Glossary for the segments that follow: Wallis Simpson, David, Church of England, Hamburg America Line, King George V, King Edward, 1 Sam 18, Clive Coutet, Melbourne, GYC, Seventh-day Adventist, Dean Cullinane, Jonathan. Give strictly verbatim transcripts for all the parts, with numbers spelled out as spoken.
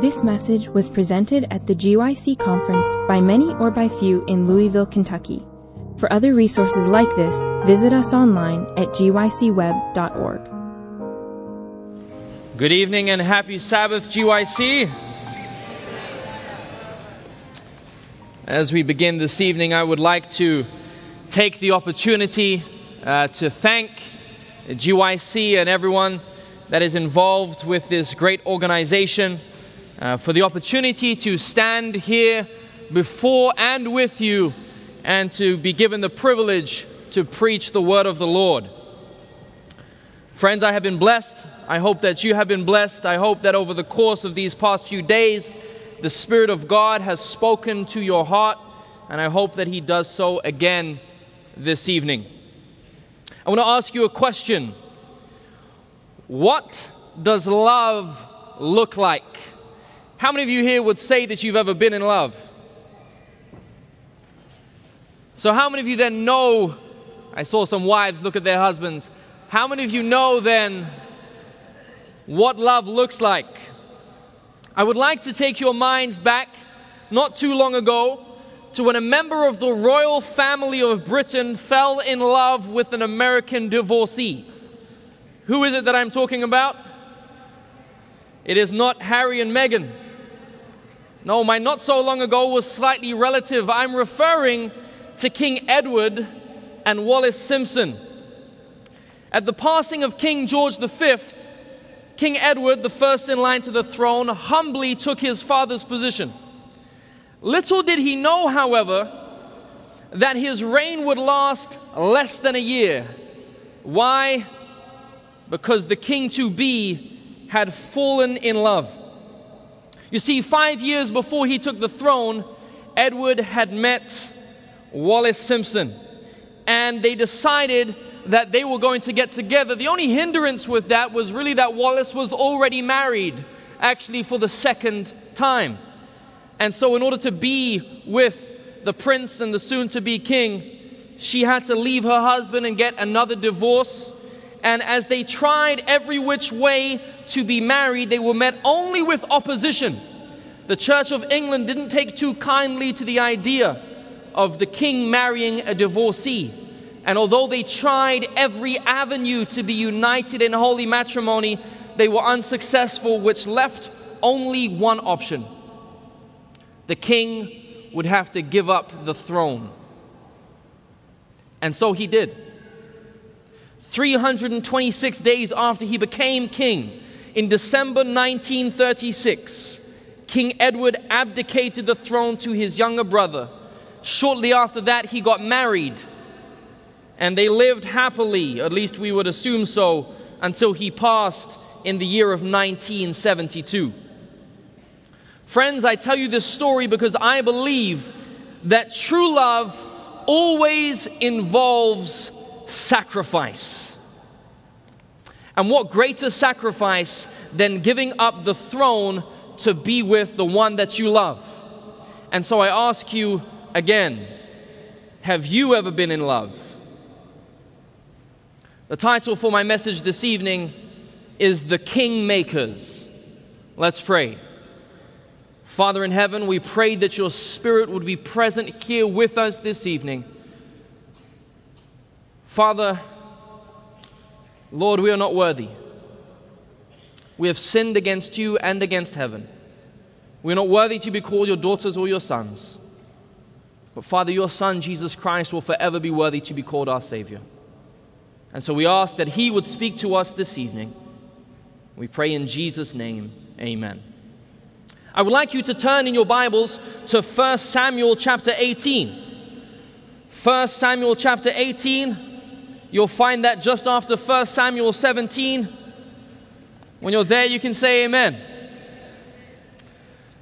This message was presented at the G Y C conference by many or by few in Louisville, Kentucky. For other resources like this, visit us online at G Y C web dot org. Good evening and happy Sabbath, G Y C. As we begin this evening, I would like to take the opportunity uh, to thank G Y C and everyone that is involved with this great organization uh, for the opportunity to stand here before and with you and to be given the privilege to preach the word of the Lord. Friends, I have been blessed. I hope that you have been blessed. I hope that over the course of these past few days, the Spirit of God has spoken to your heart, and I hope that He does so again this evening. I want to ask you a question. What does love look like? How many of you here would say that you've ever been in love? So how many of you then know, I saw some wives look at their husbands, how many of you know then what love looks like? I would like to take your minds back not too long ago to when a member of the royal family of Britain fell in love with an American divorcee. Who is it that I'm talking about? It is not Harry and Meghan. No, my not so long ago was slightly relative. I'm referring to King Edward and Wallis Simpson. At the passing of King George the Fifth, King Edward, the first in line to the throne, humbly took his father's position. Little did he know, however, that his reign would last less than a year. Why? Because the king-to-be had fallen in love. You see, five years before he took the throne, Edward had met Wallis Simpson, and they decided that they were going to get together. The only hindrance with that was really that Wallis was already married, actually for the second time. And so in order to be with the prince and the soon-to-be king, she had to leave her husband and get another divorce. And as they tried every which way to be married, they were met only with opposition. The Church of England didn't take too kindly to the idea of the king marrying a divorcee. And although they tried every avenue to be united in holy matrimony, they were unsuccessful, which left only one option. The king would have to give up the throne. And so he did. three hundred twenty-six days after he became king, in December nineteen thirty-six, King Edward abdicated the throne to his younger brother. Shortly after that, he got married, and they lived happily, at least we would assume so, until he passed in the year of nineteen seventy-two. Friends, I tell you this story because I believe that true love always involves sacrifice. And what greater sacrifice than giving up the throne to be with the one that you love? And so I ask you, again, have you ever been in love? The title for my message this evening is The Kingmakers. Let's pray. Father in heaven, we pray that your Spirit would be present here with us this evening. Father, Lord, we are not worthy. We have sinned against you and against heaven. We are not worthy to be called your daughters or your sons. But Father, your Son, Jesus Christ, will forever be worthy to be called our Savior. And so we ask that He would speak to us this evening. We pray in Jesus' name, amen. I would like you to turn in your Bibles to First Samuel chapter eighteen. First Samuel chapter eighteen, you'll find that just after First Samuel seventeen. When you're there, you can say amen.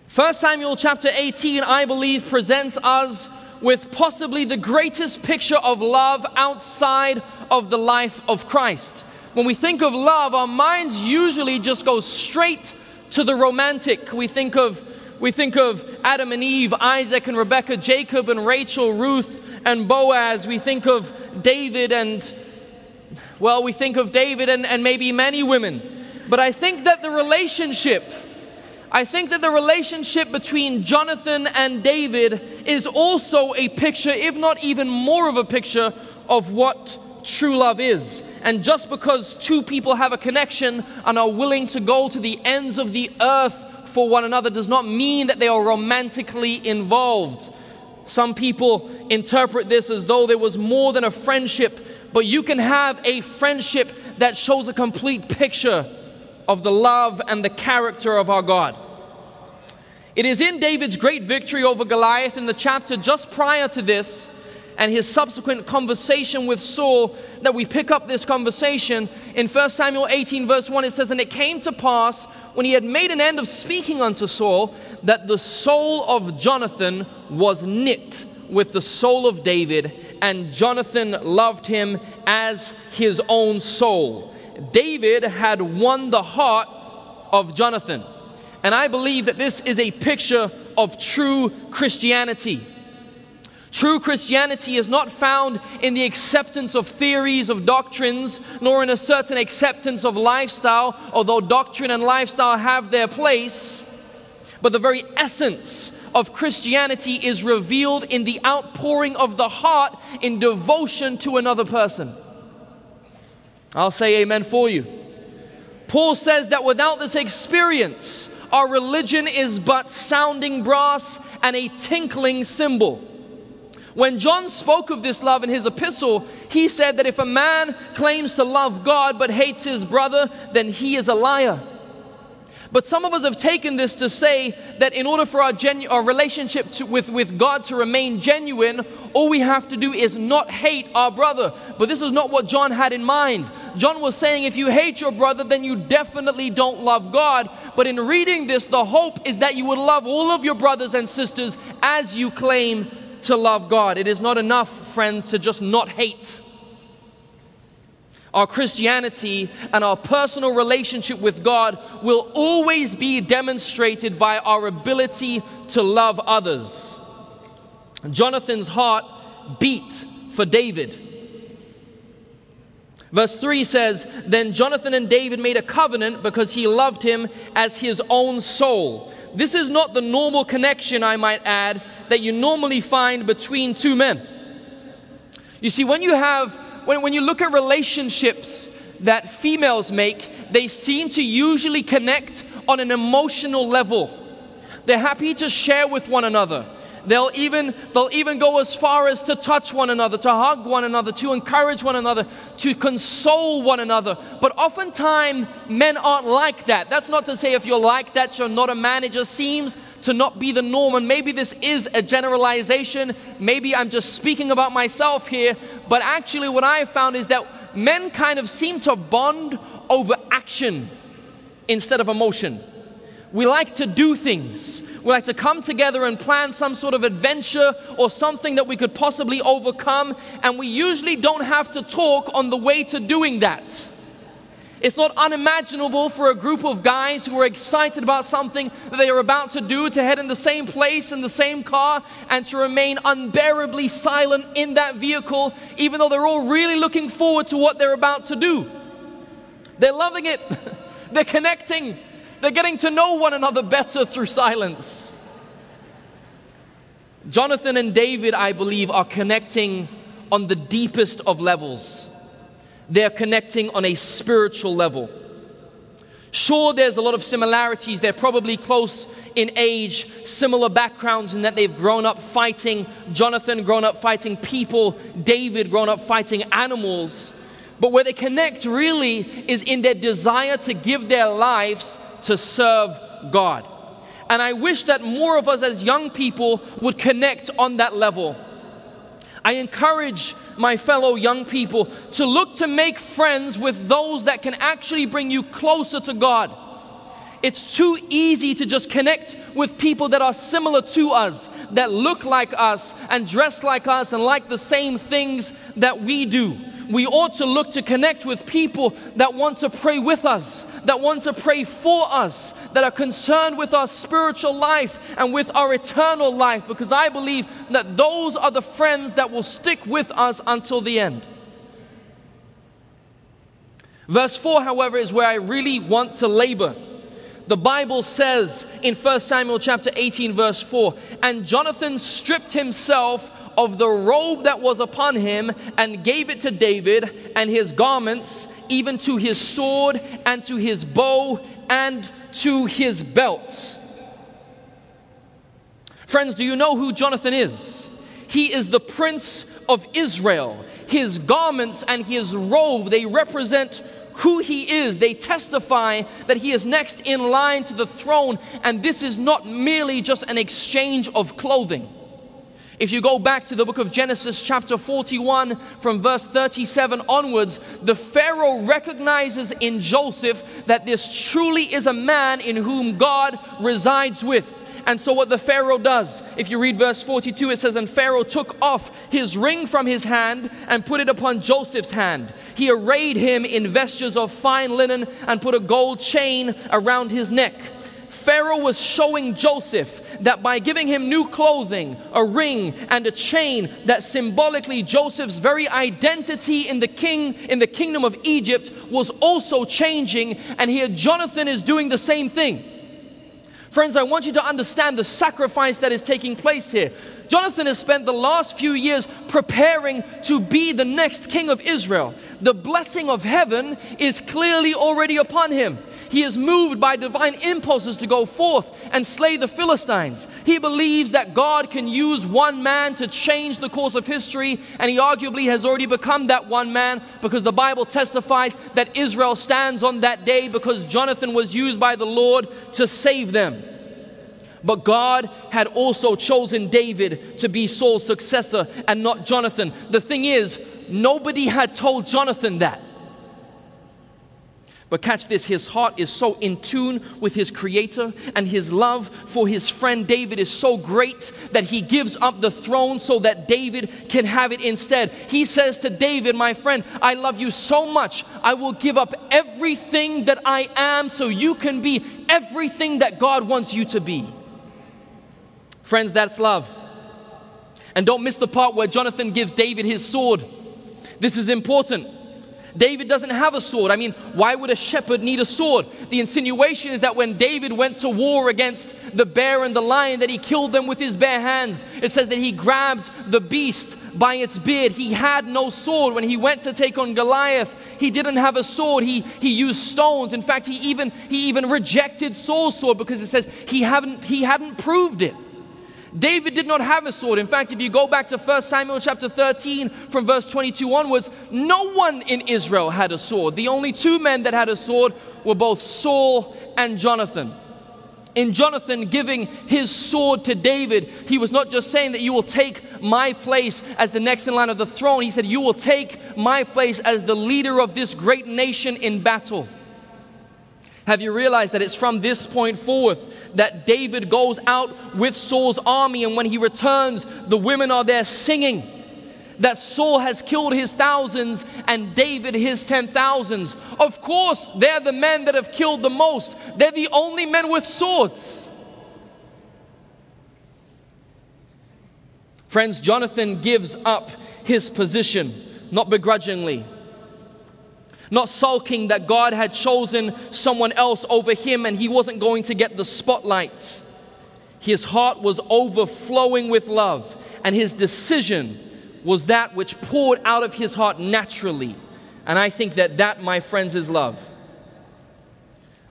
First Samuel chapter eighteen, I believe, presents us with possibly the greatest picture of love outside of the life of Christ. When we think of love, our minds usually just go straight to the romantic. We think of we think of Adam and Eve, Isaac and Rebekah, Jacob and Rachel, Ruth and Boaz. We think of David and, well, we think of David and, and maybe many women. But I think that the relationship I think that the relationship between Jonathan and David is also a picture, if not even more of a picture, of what true love is. And just because two people have a connection and are willing to go to the ends of the earth for one another does not mean that they are romantically involved. Some people interpret this as though there was more than a friendship, but you can have a friendship that shows a complete picture of the love and the character of our God. It is in David's great victory over Goliath in the chapter just prior to this and his subsequent conversation with Saul that we pick up this conversation. In First Samuel eighteen verse one it says, "And it came to pass when he had made an end of speaking unto Saul that the soul of Jonathan was knit with the soul of David, and Jonathan loved him as his own soul." David had won the heart of Jonathan. And I believe that this is a picture of true Christianity. True Christianity is not found in the acceptance of theories, of doctrines, nor in a certain acceptance of lifestyle, although doctrine and lifestyle have their place. But the very essence of Christianity is revealed in the outpouring of the heart in devotion to another person. I'll say amen for you. Paul says that without this experience, our religion is but sounding brass and a tinkling cymbal. When John spoke of this love in his epistle, he said that if a man claims to love God but hates his brother, then he is a liar. But some of us have taken this to say that in order for our, genu- our relationship to, with, with God to remain genuine, all we have to do is not hate our brother. But this is not what John had in mind. John was saying if you hate your brother, then you definitely don't love God. But in reading this, the hope is that you would love all of your brothers and sisters as you claim to love God. It is not enough, friends, to just not hate. Our Christianity and our personal relationship with God will always be demonstrated by our ability to love others. Jonathan's heart beat for David. Verse three says, "Then Jonathan and David made a covenant because he loved him as his own soul." This is not the normal connection, I might add, that you normally find between two men. You see, when you have When, when you look at relationships that females make, they seem to usually connect on an emotional level. They're happy to share with one another. They'll even, they'll even go as far as to touch one another, to hug one another, to encourage one another, to console one another. But oftentimes, men aren't like that. That's not to say if you're like that, you're not a man. It just seems to not be the norm, and maybe this is a generalization, maybe I'm just speaking about myself here, but actually what I have found is that men kind of seem to bond over action instead of emotion. We like to do things. We like to come together and plan some sort of adventure or something that we could possibly overcome, and we usually don't have to talk on the way to doing that. It's not unimaginable for a group of guys who are excited about something that they are about to do to head in the same place in the same car and to remain unbearably silent in that vehicle, even though they're all really looking forward to what they're about to do. They're loving it. They're connecting. They're getting to know one another better through silence. Jonathan and David, I believe, are connecting on the deepest of levels. They're connecting on a spiritual level. Sure, there's a lot of similarities. They're probably close in age, similar backgrounds in that they've grown up fighting. Jonathan grown up fighting people, David grown up fighting animals. But where they connect really is in their desire to give their lives to serve God. And I wish that more of us as young people would connect on that level. I encourage my fellow young people to look to make friends with those that can actually bring you closer to God. It's too easy to just connect with people that are similar to us, that look like us and dress like us and like the same things that we do. We ought to look to connect with people that want to pray with us, that want to pray for us, that are concerned with our spiritual life and with our eternal life, because I believe that those are the friends that will stick with us until the end. Verse four, however, is where I really want to labor. The Bible says in First Samuel chapter eighteen verse four, "And Jonathan stripped himself of the robe that was upon him and gave it to David and his garments, even to his sword and to his bow and to his belt." Friends, do you know who Jonathan is? He is the prince of Israel. His garments and his robe, they represent who he is. They testify that he is next in line to the throne, and this is not merely just an exchange of clothing. If you go back to the book of Genesis chapter forty-one from verse thirty-seven onwards, the Pharaoh recognizes in Joseph that this truly is a man in whom God resides with. And so what the Pharaoh does, if you read verse forty-two, it says, "And Pharaoh took off his ring from his hand and put it upon Joseph's hand. He arrayed him in vestures of fine linen and put a gold chain around his neck." Pharaoh was showing Joseph that by giving him new clothing, a ring, and a chain, that symbolically Joseph's very identity in the king, in the kingdom of Egypt was also changing, and here Jonathan is doing the same thing. Friends, I want you to understand the sacrifice that is taking place here. Jonathan has spent the last few years preparing to be the next king of Israel. The blessing of heaven is clearly already upon him. He is moved by divine impulses to go forth and slay the Philistines. He believes that God can use one man to change the course of history, and he arguably has already become that one man, because the Bible testifies that Israel stands on that day because Jonathan was used by the Lord to save them. But God had also chosen David to be Saul's successor and not Jonathan. The thing is, nobody had told Jonathan that. But catch this, his heart is so in tune with his Creator, and his love for his friend David is so great that he gives up the throne so that David can have it instead. He says to David, "My friend, I love you so much, I will give up everything that I am so you can be everything that God wants you to be." Friends, that's love. And don't miss the part where Jonathan gives David his sword. This is important. David doesn't have a sword. I mean, why would a shepherd need a sword? The insinuation is that when David went to war against the bear and the lion, that he killed them with his bare hands. It says that he grabbed the beast by its beard. He had no sword. When he went to take on Goliath, he didn't have a sword. He, he used stones. In fact, he even, he even rejected Saul's sword because it says he hadn't, he hadn't proved it. David did not have a sword. In fact, if you go back to First Samuel chapter thirteen from verse twenty-two onwards, no one in Israel had a sword. The only two men that had a sword were both Saul and Jonathan. In Jonathan giving his sword to David, he was not just saying that you will take my place as the next in line of the throne. He said, you will take my place as the leader of this great nation in battle. Have you realized that it's from this point forth that David goes out with Saul's army, and when he returns, the women are there singing that Saul has killed his thousands and David his ten thousands. Of course, they're the men that have killed the most. They're the only men with swords. Friends, Jonathan gives up his position, not begrudgingly, not sulking that God had chosen someone else over him and he wasn't going to get the spotlight. His heart was overflowing with love, and his decision was that which poured out of his heart naturally. And I think that that, my friends, is love.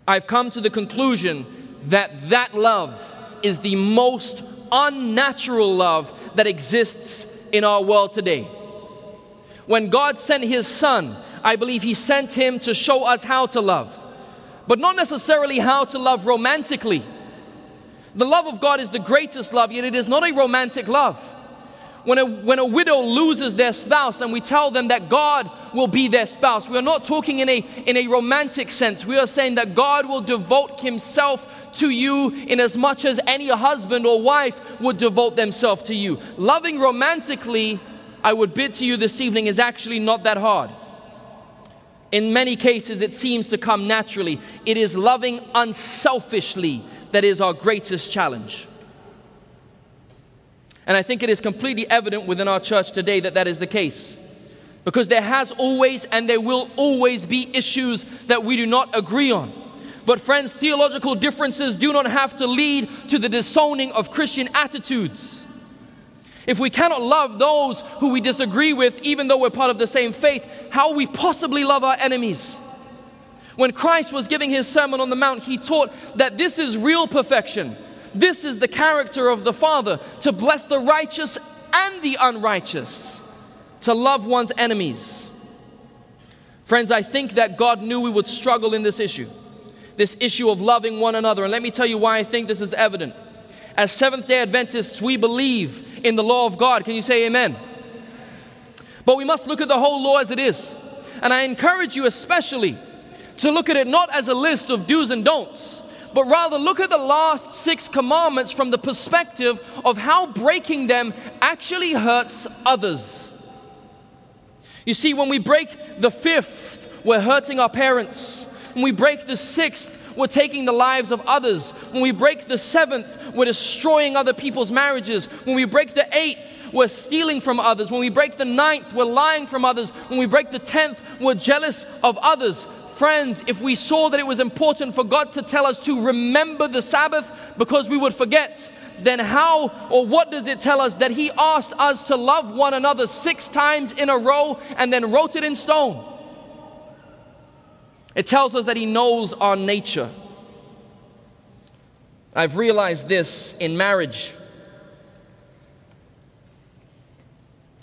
I've come to the conclusion that that love is the most unnatural love that exists in our world today. When God sent his son, I believe he sent him to show us how to love, but not necessarily how to love romantically. The love of God is the greatest love, yet it is not a romantic love. When a, when a widow loses their spouse and we tell them that God will be their spouse, we are not talking in a, in a romantic sense. We are saying that God will devote himself to you in as much as any husband or wife would devote themselves to you. Loving romantically, I would bid to you this evening, is actually not that hard. In many cases, it seems to come naturally. It is loving unselfishly that is our greatest challenge. And I think it is completely evident within our church today that that is the case, because there has always and there will always be issues that we do not agree on. But friends, theological differences do not have to lead to the disowning of Christian attitudes. If we cannot love those who we disagree with, even though we're part of the same faith, how we possibly love our enemies? When Christ was giving his Sermon on the Mount, he taught that this is real perfection. This is the character of the Father, to bless the righteous and the unrighteous, to love one's enemies. Friends, I think that God knew we would struggle in this issue, this issue of loving one another. And let me tell you why I think this is evident. As Seventh-day Adventists, we believe in the law of God. Can you say amen? But we must look at the whole law as it is. And I encourage you especially to look at it not as a list of do's and don'ts, but rather look at the last six commandments from the perspective of how breaking them actually hurts others. You see, when we break the fifth, we're hurting our parents. When we break the sixth, we're taking the lives of others. When we break the seventh, we're destroying other people's marriages. When we break the eighth, we're stealing from others. When we break the ninth, we're lying from others. When we break the tenth, we're jealous of others. Friends, if we saw that it was important for God to tell us to remember the Sabbath because we would forget, then how or what does it tell us that he asked us to love one another six times in a row and then wrote it in stone? It tells us that he knows our nature. I've realized this in marriage.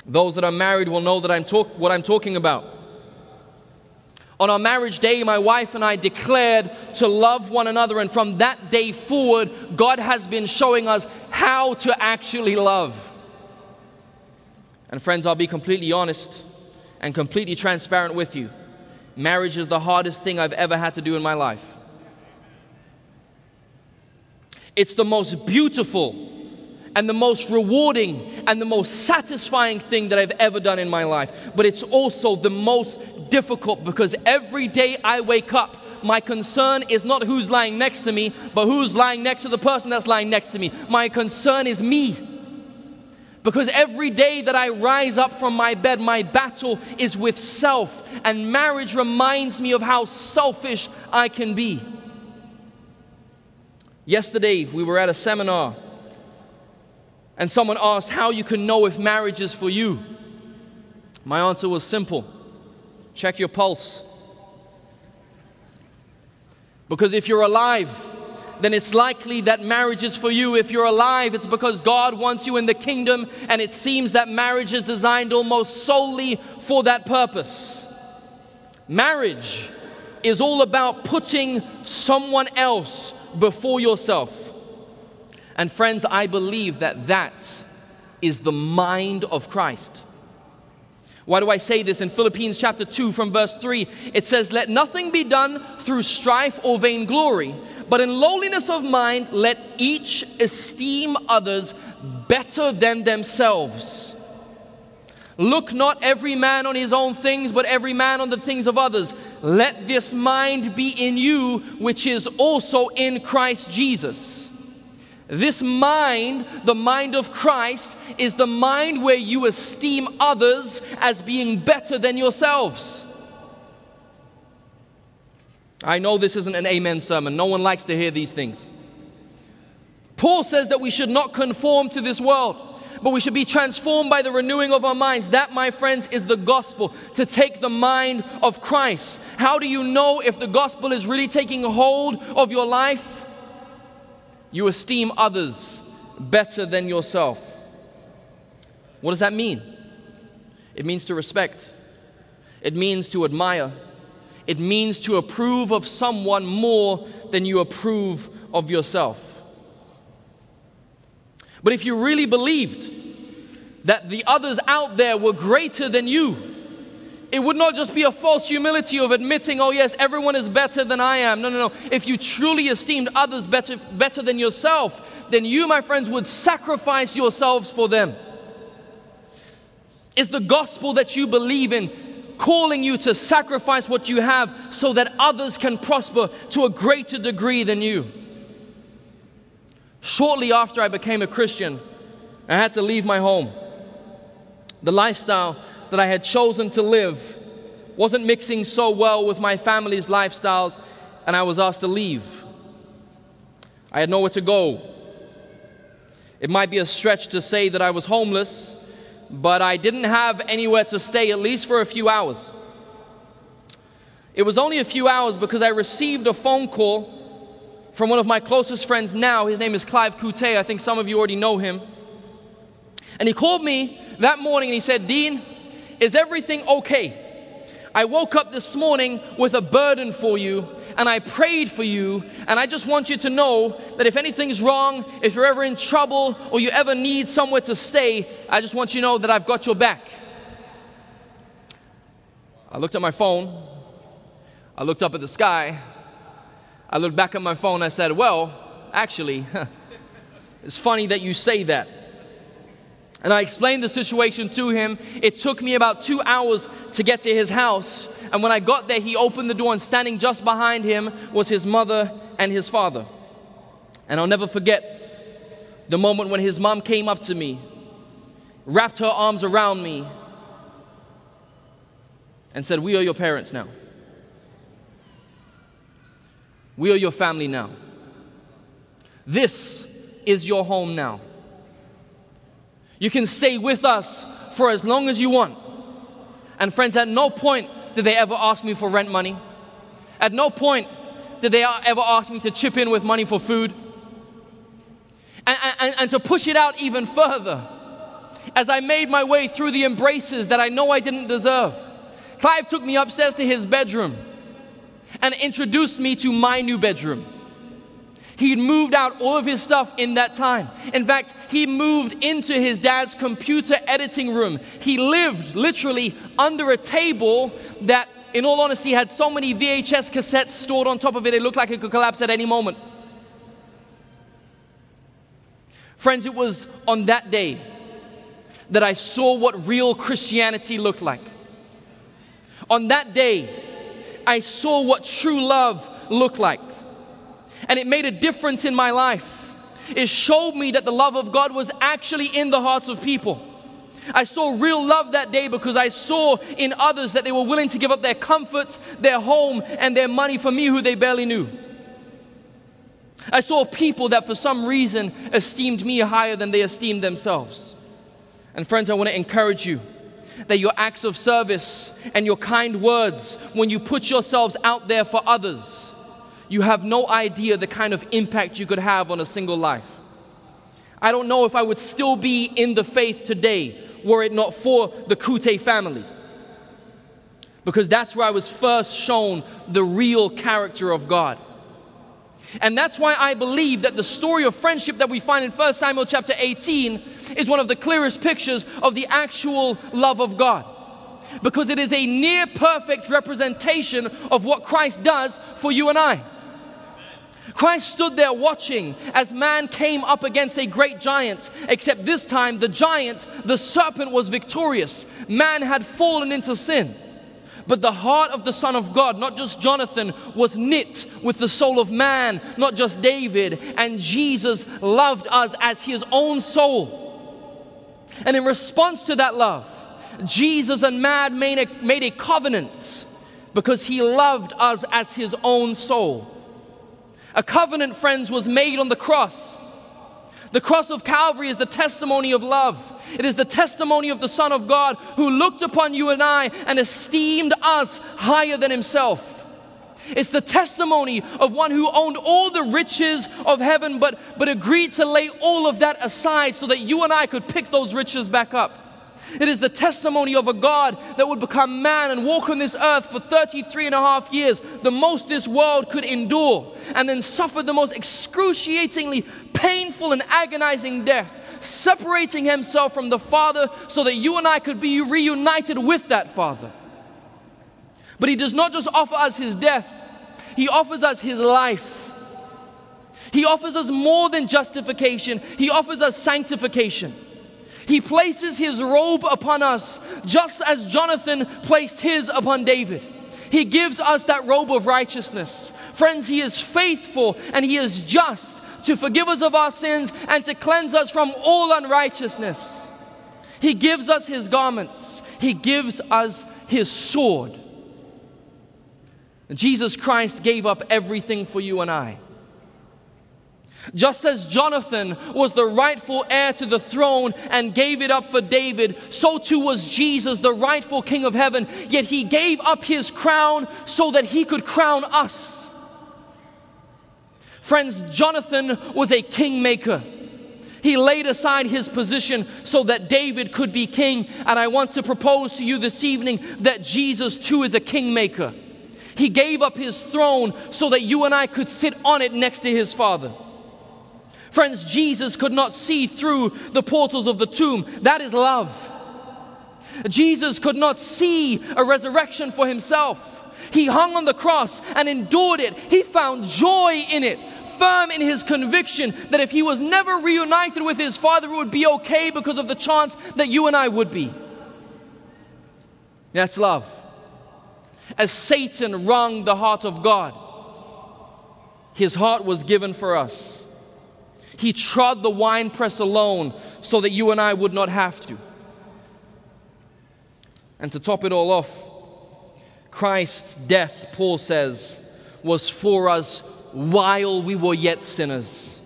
Those that are married will know that I'm talk- what I'm talking about. On our marriage day, my wife and I declared to love one another, and from that day forward, God has been showing us how to actually love. And friends, I'll be completely honest and completely transparent with you. Marriage is the hardest thing I've ever had to do in my life. It's the most beautiful and the most rewarding and the most satisfying thing that I've ever done in my life. But it's also the most difficult, because every day I wake up, my concern is not who's lying next to me, but who's lying next to the person that's lying next to me. My concern is me. Because every day that I rise up from my bed, my battle is with self. And marriage reminds me of how selfish I can be. Yesterday, we were at a seminar, and someone asked how you can know if marriage is for you. My answer was simple. Check your pulse. Because if you're alive, then it's likely that marriage is for you. If you're alive, it's because God wants you in the kingdom, and it seems that marriage is designed almost solely for that purpose. Marriage is all about putting someone else before yourself. And friends, I believe that that is the mind of Christ. Why do I say this? In Philippians chapter two from verse three, it says, "Let nothing be done through strife or vainglory, but in lowliness of mind, let each esteem others better than themselves. Look not every man on his own things, but every man on the things of others. Let this mind be in you, which is also in Christ Jesus." This mind, the mind of Christ, is the mind where you esteem others as being better than yourselves. I know this isn't an amen sermon. No one likes to hear these things. Paul says that we should not conform to this world, but we should be transformed by the renewing of our minds. That, my friends, is the gospel, to take the mind of Christ. How do you know if the gospel is really taking hold of your life? You esteem others better than yourself. What does that mean? It means to respect. It means to admire. It means to approve of someone more than you approve of yourself. But if you really believed that the others out there were greater than you, it would not just be a false humility of admitting, oh yes, everyone is better than I am. No, no, no. If you truly esteemed others better, better than yourself, then you, my friends, would sacrifice yourselves for them. Is the gospel that you believe in calling you to sacrifice what you have so that others can prosper to a greater degree than you? Shortly after I became a Christian, I had to leave my home. The lifestyle that I had chosen to live wasn't mixing so well with my family's lifestyles, and I was asked to leave. I had nowhere to go. It might be a stretch to say that I was homeless, but I didn't have anywhere to stay, at least for a few hours. It was only a few hours because I received a phone call from one of my closest friends now. His name is Clive Coutet. I think some of you already know him. And he called me that morning and he said, "Dean, is everything okay? I woke up this morning with a burden for you, and I prayed for you, and I just want you to know that if anything's wrong, if you're ever in trouble, or you ever need somewhere to stay, I just want you to know that I've got your back." I looked at my phone. I looked up at the sky. I looked back at my phone. I said, "Well, actually, it's funny that you say that." And I explained the situation to him. It took me about two hours to get to his house. And when I got there, he opened the door, and standing just behind him was his mother and his father. And I'll never forget the moment when his mom came up to me, wrapped her arms around me, and said, "We are your parents now. We are your family now. This is your home now. You can stay with us for as long as you want." And friends, at no point did they ever ask me for rent money. At no point did they ever ask me to chip in with money for food. And, and, and to push it out even further, as I made my way through the embraces that I know I didn't deserve, Clive took me upstairs to his bedroom and introduced me to my new bedroom. He'd moved out all of his stuff in that time. In fact, he moved into his dad's computer editing room. He lived literally under a table that, in all honesty, had so many V H S cassettes stored on top of it, it looked like it could collapse at any moment. Friends, it was on that day that I saw what real Christianity looked like. On that day, I saw what true love looked like. And it made a difference in my life. It showed me that the love of God was actually in the hearts of people. I saw real love that day because I saw in others that they were willing to give up their comfort, their home, and their money for me, who they barely knew. I saw people that for some reason esteemed me higher than they esteemed themselves. And friends, I want to encourage you that your acts of service and your kind words, when you put yourselves out there for others, you have no idea the kind of impact you could have on a single life. I don't know if I would still be in the faith today were it not for the Coutet family, because that's where I was first shown the real character of God. And that's why I believe that the story of friendship that we find in First Samuel chapter eighteen is one of the clearest pictures of the actual love of God, because it is a near perfect representation of what Christ does for you and I. Christ stood there watching as man came up against a great giant, except this time the giant, the serpent, was victorious. Man had fallen into sin. But the heart of the Son of God, not just Jonathan, was knit with the soul of man, not just David. And Jesus loved us as his own soul. And in response to that love, Jesus and man made a, made a covenant, because he loved us as his own soul. A covenant, friends, was made on the cross. The cross of Calvary is the testimony of love. It is the testimony of the Son of God, who looked upon you and I and esteemed us higher than himself. It's the testimony of one who owned all the riches of heaven but, but agreed to lay all of that aside so that you and I could pick those riches back up. It is the testimony of a God that would become man and walk on this earth for thirty-three and a half years, the most this world could endure, and then suffer the most excruciatingly painful and agonizing death, separating himself from the Father so that you and I could be reunited with that Father. But he does not just offer us his death, he offers us his life. He offers us more than justification, he offers us sanctification. He places his robe upon us, just as Jonathan placed his upon David. He gives us that robe of righteousness. Friends, he is faithful and he is just to forgive us of our sins and to cleanse us from all unrighteousness. He gives us his garments. He gives us his sword. Jesus Christ gave up everything for you and I. Just as Jonathan was the rightful heir to the throne and gave it up for David, so too was Jesus, the rightful King of heaven, yet he gave up his crown so that he could crown us. Friends, Jonathan was a kingmaker. He laid aside his position so that David could be king, and I want to propose to you this evening that Jesus too is a kingmaker. He gave up his throne so that you and I could sit on it next to his Father. Friends, Jesus could not see through the portals of the tomb. That is love. Jesus could not see a resurrection for himself. He hung on the cross and endured it. He found joy in it, firm in his conviction that if he was never reunited with his Father, it would be okay because of the chance that you and I would be. That's love. As Satan wrung the heart of God, his heart was given for us. He trod the winepress alone so that you and I would not have to. And to top it all off, Christ's death, Paul says, was for us while we were yet sinners.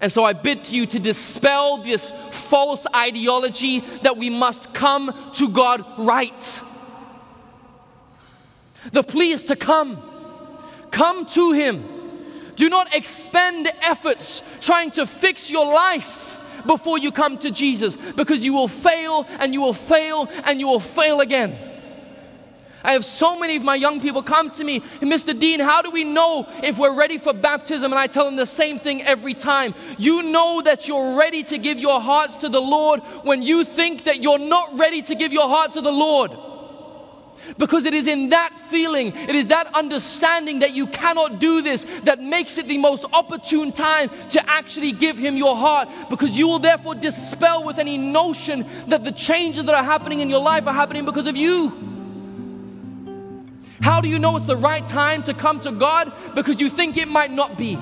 And so I bid you to dispel this false ideology that we must come to God right. The plea is to come. Come to Him. Do not expend efforts trying to fix your life before you come to Jesus, because you will fail and you will fail and you will fail again. I have so many of my young people come to me, Mister Dean, how do we know if we're ready for baptism? And I tell them the same thing every time. You know that you're ready to give your hearts to the Lord when you think that you're not ready to give your heart to the Lord. Because it is in that feeling, it is that understanding that you cannot do this that makes it the most opportune time to actually give Him your heart, because you will therefore dispel with any notion that the changes that are happening in your life are happening because of you. How do you know it's the right time to come to God? Because you think it might not be.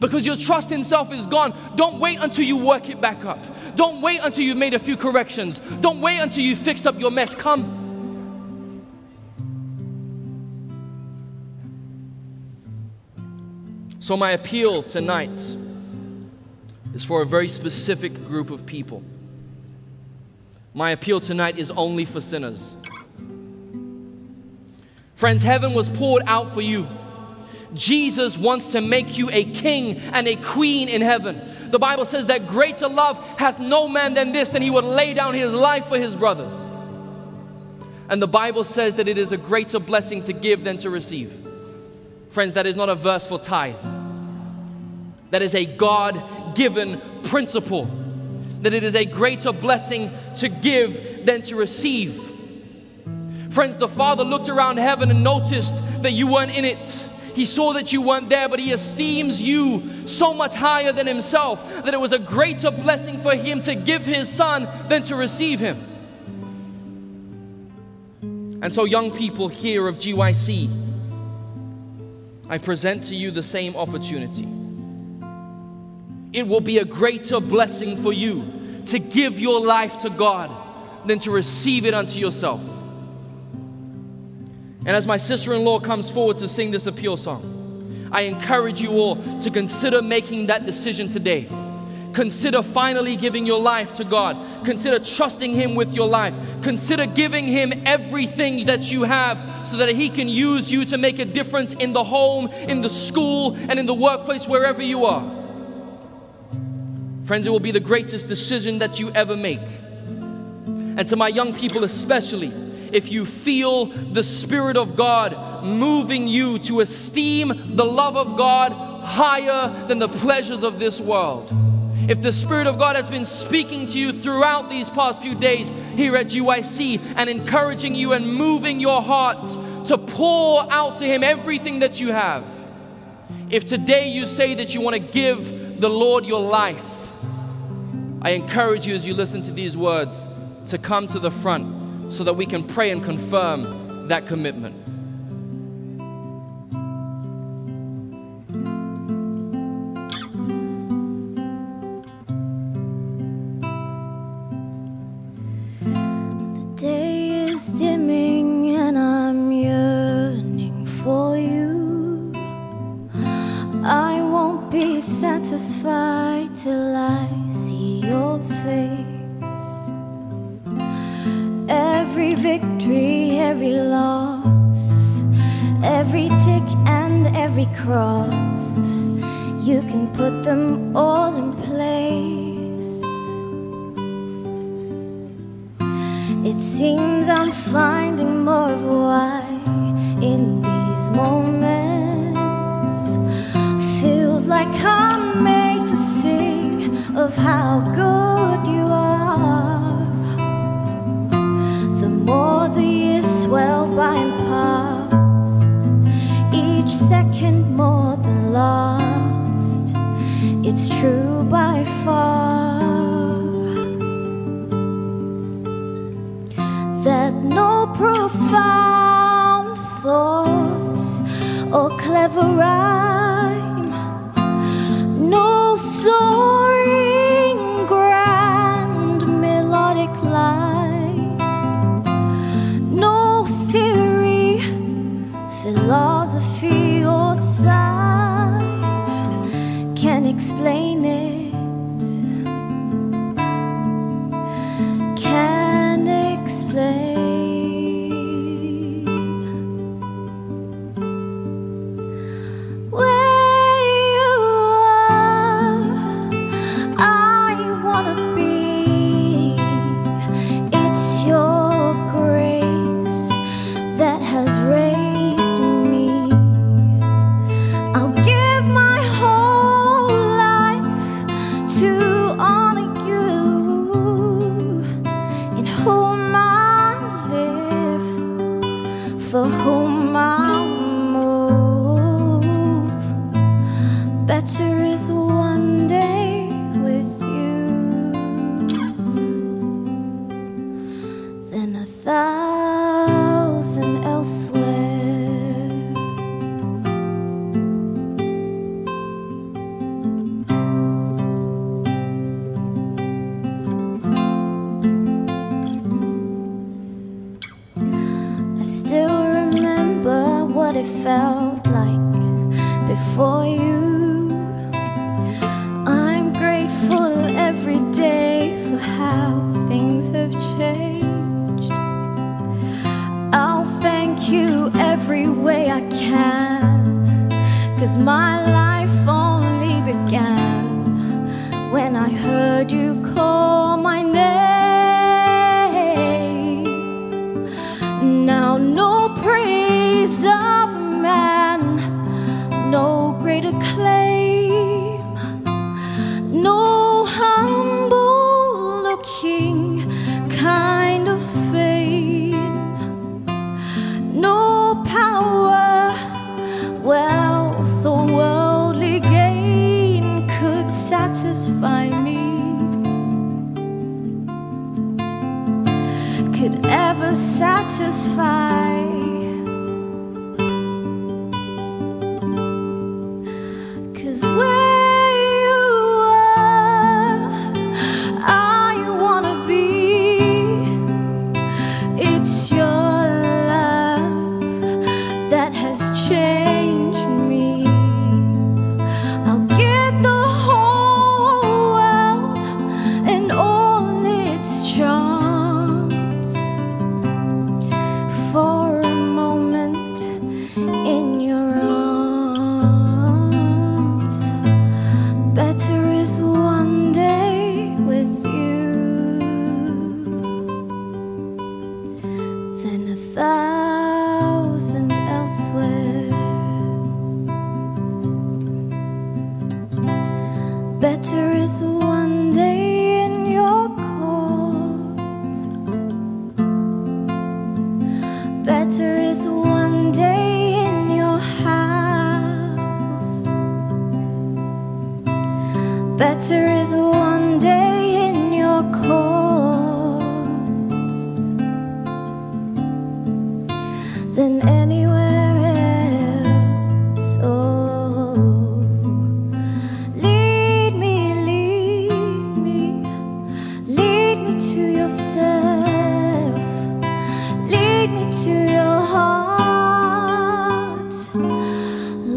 Because your trust in self is gone. Don't wait until you work it back up. Don't wait until you've made a few corrections. Don't wait until you've fixed up your mess. Come. So my appeal tonight is for a very specific group of people. My appeal tonight is only for sinners. Friends, heaven was poured out for you. Jesus wants to make you a king and a queen in heaven. The Bible says that greater love hath no man than this, than he would lay down his life for his brothers. And the Bible says that it is a greater blessing to give than to receive. Friends, that is not a verse for tithe. That is a God-given principle. That it is a greater blessing to give than to receive. Friends, the Father looked around heaven and noticed that you weren't in it. He saw that you weren't there, but He esteems you so much higher than Himself that it was a greater blessing for Him to give His Son than to receive Him. And so, young people here of G Y C, I present to you the same opportunity. It will be a greater blessing for you to give your life to God than to receive it unto yourself. And as my sister-in-law comes forward to sing this appeal song, I encourage you all to consider making that decision today. Consider finally giving your life to God. Consider trusting Him with your life. Consider giving Him everything that you have so that He can use you to make a difference in the home, in the school, and in the workplace, wherever you are. Friends, it will be the greatest decision that you ever make. And to my young people especially, if you feel the Spirit of God moving you to esteem the love of God higher than the pleasures of this world, if the Spirit of God has been speaking to you throughout these past few days here at G Y C and encouraging you and moving your heart to pour out to Him everything that you have, if today you say that you want to give the Lord your life, I encourage you as you listen to these words to come to the front so that we can pray and confirm that commitment. The day is dimming and I satisfy till I see your face. Every victory, every loss, every tick and every cross, you can put them all in place. It seems I'm finding more of why in these moments. Feels like I'm made to sing of how good you are. The more the years swell by and past, each second more than lost, it's true by far that no profound thoughts or clever rhyme, no soaring grand melodic line, no theory, philosophy or sign can explain it.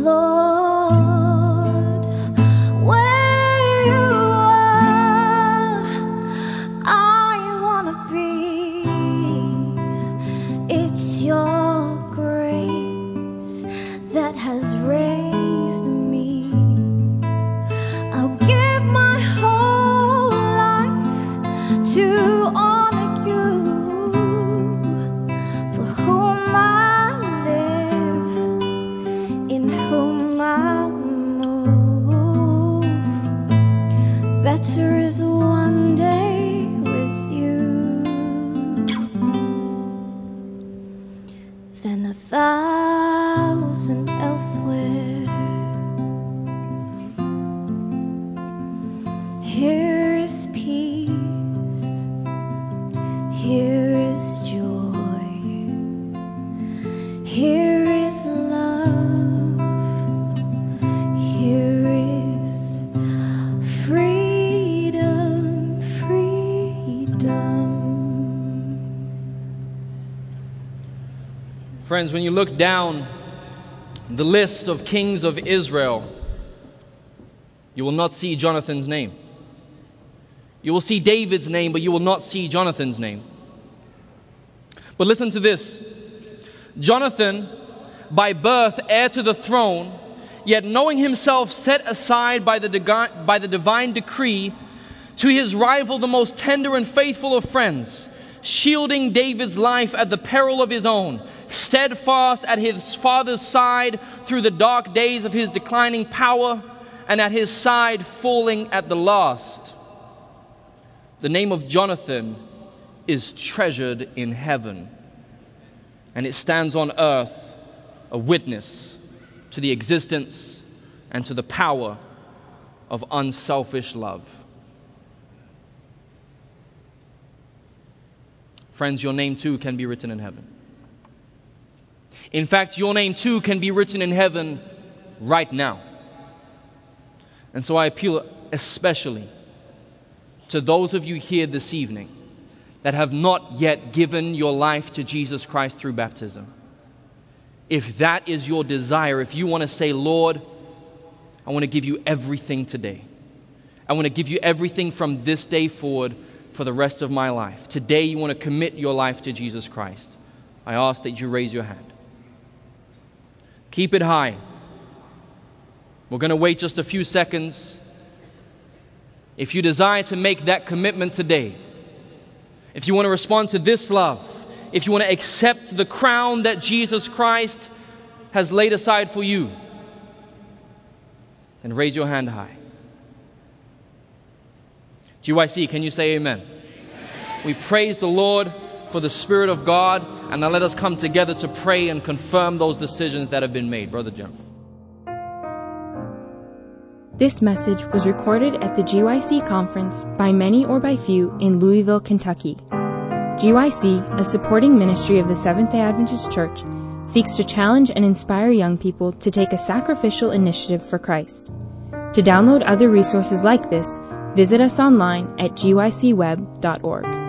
Lord, where Friends, when you look down the list of kings of Israel, you will not see Jonathan's name. You will see David's name, but you will not see Jonathan's name. But listen to this. Jonathan, by birth heir to the throne, yet knowing himself set aside by the, deg- by the divine decree, to his rival, the most tender and faithful of friends, shielding David's life at the peril of his own, steadfast at his father's side through the dark days of his declining power, and at his side falling at the last. The name of Jonathan is treasured in heaven, and it stands on earth a witness to the existence and to the power of unselfish love. Friends, your name too can be written in heaven. In fact, your name too can be written in heaven right now. And so I appeal especially to those of you here this evening that have not yet given your life to Jesus Christ through baptism. If that is your desire, if you want to say, Lord, I want to give you everything today. I want to give you everything from this day forward for the rest of my life. Today you want to commit your life to Jesus Christ. I ask that you raise your hand. Keep it high. We're going to wait just a few seconds. If you desire to make that commitment today, if you want to respond to this love, if you want to accept the crown that Jesus Christ has laid aside for you, then raise your hand high. G Y C, can you say amen? Amen. We praise the Lord for the Spirit of God, and now let us come together to pray and confirm those decisions that have been made. Brother Jim. This message was recorded at the G Y C conference by many or by few in Louisville, Kentucky. G Y C, a supporting ministry of the Seventh-day Adventist Church, seeks to challenge and inspire young people to take a sacrificial initiative for Christ. To download other resources like this, visit us online at G Y C web dot org.